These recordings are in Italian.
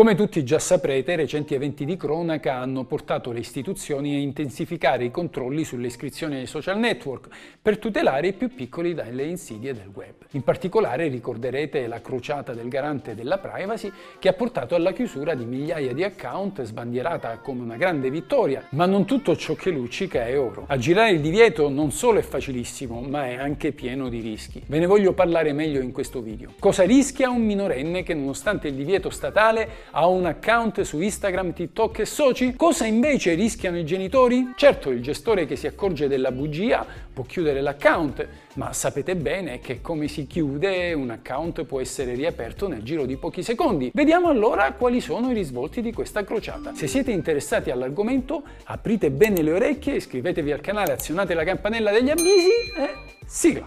Come tutti già saprete, recenti eventi di cronaca hanno portato le istituzioni a intensificare i controlli sulle iscrizioni ai social network per tutelare i più piccoli dalle insidie del web. In particolare ricorderete la crociata del garante della privacy che ha portato alla chiusura di migliaia di account, sbandierata come una grande vittoria, ma non tutto ciò che luccica è oro. Aggirare il divieto non solo è facilissimo, ma è anche pieno di rischi. Ve ne voglio parlare meglio in questo video. Cosa rischia un minorenne che nonostante il divieto statale ha un account su Instagram, TikTok e soci? Cosa invece rischiano i genitori? Certo, il gestore che si accorge della bugia può chiudere l'account, ma sapete bene che come si chiude un account può essere riaperto nel giro di pochi secondi. Vediamo allora quali sono i risvolti di questa crociata. Se siete interessati all'argomento, aprite bene le orecchie, iscrivetevi al canale, azionate la campanella degli avvisi e sigla!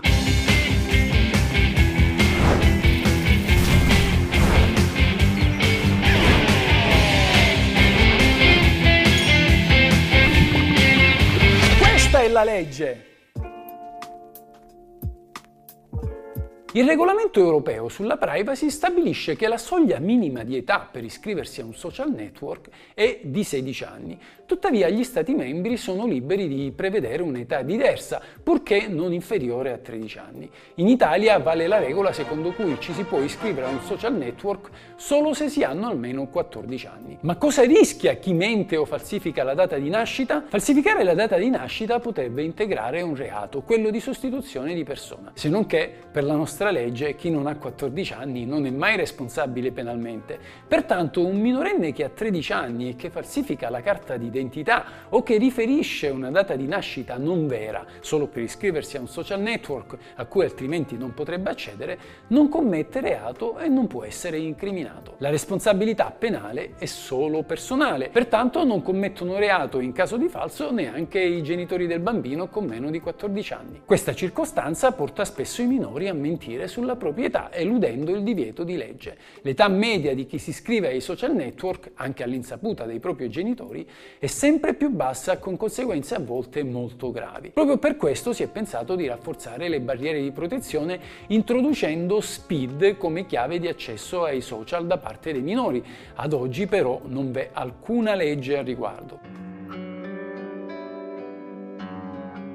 La legge. Il regolamento europeo sulla privacy stabilisce che la soglia minima di età per iscriversi a un social network è di 16 anni. Tuttavia gli Stati membri sono liberi di prevedere un'età diversa, purché non inferiore a 13 anni. In Italia vale la regola secondo cui ci si può iscrivere a un social network solo se si hanno almeno 14 anni. Ma cosa rischia chi mente o falsifica la data di nascita? Falsificare la data di nascita potrebbe integrare un reato, quello di sostituzione di persona. Se non che, per la nostra legge, chi non ha 14 anni non è mai responsabile penalmente. Pertanto un minorenne che ha 13 anni e che falsifica la carta d'identità o che riferisce una data di nascita non vera solo per iscriversi a un social network a cui altrimenti non potrebbe accedere, non commette reato e non può essere incriminato. La responsabilità penale è solo personale, pertanto non commettono reato in caso di falso neanche i genitori del bambino con meno di 14 anni. Questa circostanza porta spesso i minori a mentire sulla proprietà, eludendo il divieto di legge. L'età media di chi si iscrive ai social network, anche all'insaputa dei propri genitori, è sempre più bassa, con conseguenze a volte molto gravi. Proprio per questo si è pensato di rafforzare le barriere di protezione introducendo SPID come chiave di accesso ai social da parte dei minori. Ad oggi però non v'è alcuna legge al riguardo.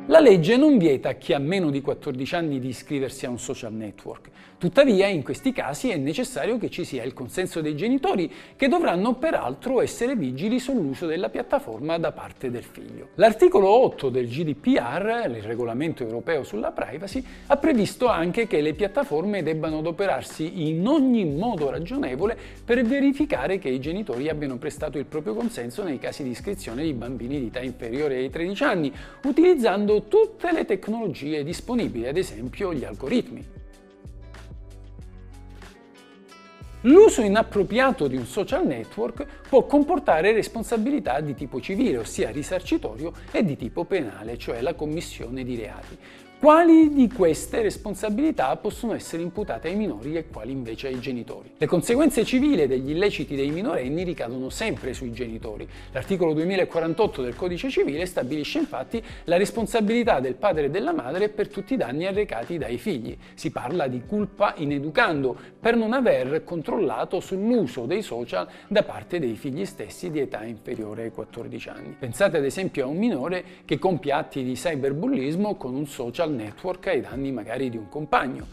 La legge non vieta a chi ha meno di 14 anni di iscriversi a un social network. Tuttavia, in questi casi è necessario che ci sia il consenso dei genitori, che dovranno peraltro essere vigili sull'uso della piattaforma da parte del figlio. L'articolo 8 del GDPR, il regolamento europeo sulla privacy, ha previsto anche che le piattaforme debbano adoperarsi in ogni modo ragionevole per verificare che i genitori abbiano prestato il proprio consenso nei casi di iscrizione di bambini di età inferiore ai 13 anni, utilizzando tutte le tecnologie disponibili, ad esempio gli algoritmi. L'uso inappropriato di un social network può comportare responsabilità di tipo civile, ossia risarcitorio, e di tipo penale, cioè la commissione di reati. Quali di queste responsabilità possono essere imputate ai minori e quali invece ai genitori? Le conseguenze civili degli illeciti dei minorenni ricadono sempre sui genitori. L'articolo 2048 del Codice Civile stabilisce infatti la responsabilità del padre e della madre per tutti i danni arrecati dai figli. Si parla di culpa in educando per non aver controllato sull'uso dei social da parte dei figli stessi di età inferiore ai 14 anni. Pensate ad esempio a un minore che compie atti di cyberbullismo con un social network ai danni magari di un compagno.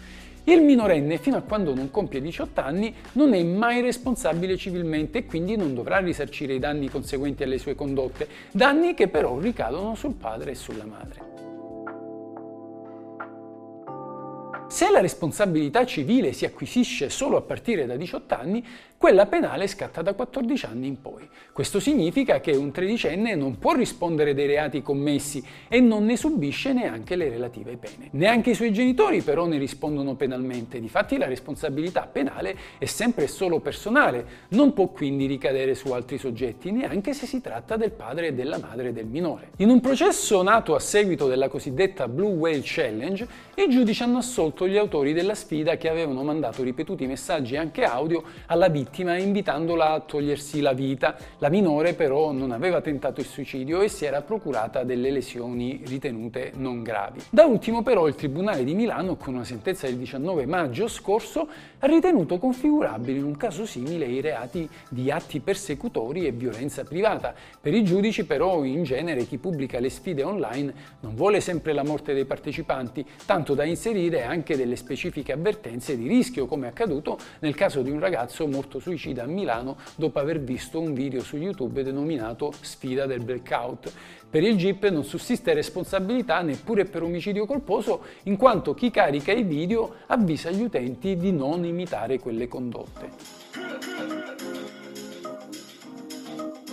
Il minorenne, fino a quando non compie 18 anni, non è mai responsabile civilmente e quindi non dovrà risarcire i danni conseguenti alle sue condotte, danni che però ricadono sul padre e sulla madre. Se la responsabilità civile si acquisisce solo a partire da 18 anni, quella penale scatta da 14 anni in poi. Questo significa che un tredicenne non può rispondere dei reati commessi e non ne subisce neanche le relative pene. Neanche i suoi genitori però ne rispondono penalmente, difatti la responsabilità penale è sempre solo personale, non può quindi ricadere su altri soggetti, neanche se si tratta del padre e della madre del minore. In un processo nato a seguito della cosiddetta Blue Whale Challenge, i giudici hanno assolto contestato gli autori della sfida che avevano mandato ripetuti messaggi anche audio alla vittima invitandola a togliersi la vita. La minore però non aveva tentato il suicidio e si era procurata delle lesioni ritenute non gravi. Da ultimo però il Tribunale di Milano, con una sentenza del 19 maggio scorso, ha ritenuto configurabili in un caso simile i reati di atti persecutori e violenza privata. Per i giudici però in genere chi pubblica le sfide online non vuole sempre la morte dei partecipanti, tanto da inserire anche delle specifiche avvertenze di rischio, come è accaduto nel caso di un ragazzo morto suicida a Milano dopo aver visto un video su YouTube denominato Sfida del Blackout. Per il GIP non sussiste responsabilità neppure per omicidio colposo, in quanto chi carica i video avvisa gli utenti di non imitare quelle condotte.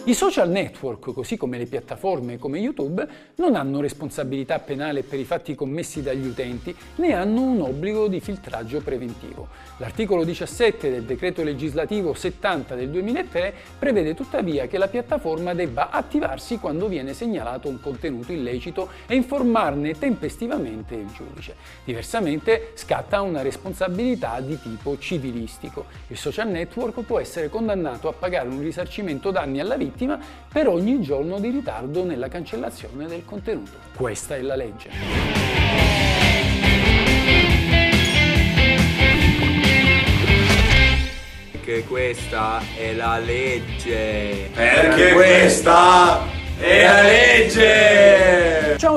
I social network, così come le piattaforme come YouTube, non hanno responsabilità penale per i fatti commessi dagli utenti, né hanno un obbligo di filtraggio preventivo. L'articolo 17 del decreto legislativo 70 del 2003 prevede tuttavia che la piattaforma debba attivarsi quando viene segnalato un contenuto illecito e informarne tempestivamente il giudice. Diversamente scatta una responsabilità di tipo civilistico. Il social network può essere condannato a pagare un risarcimento danni alla vittima per ogni giorno di ritardo nella cancellazione del contenuto. Questa è la legge. Perché questa è la legge. Perché questa è la legge. Ciao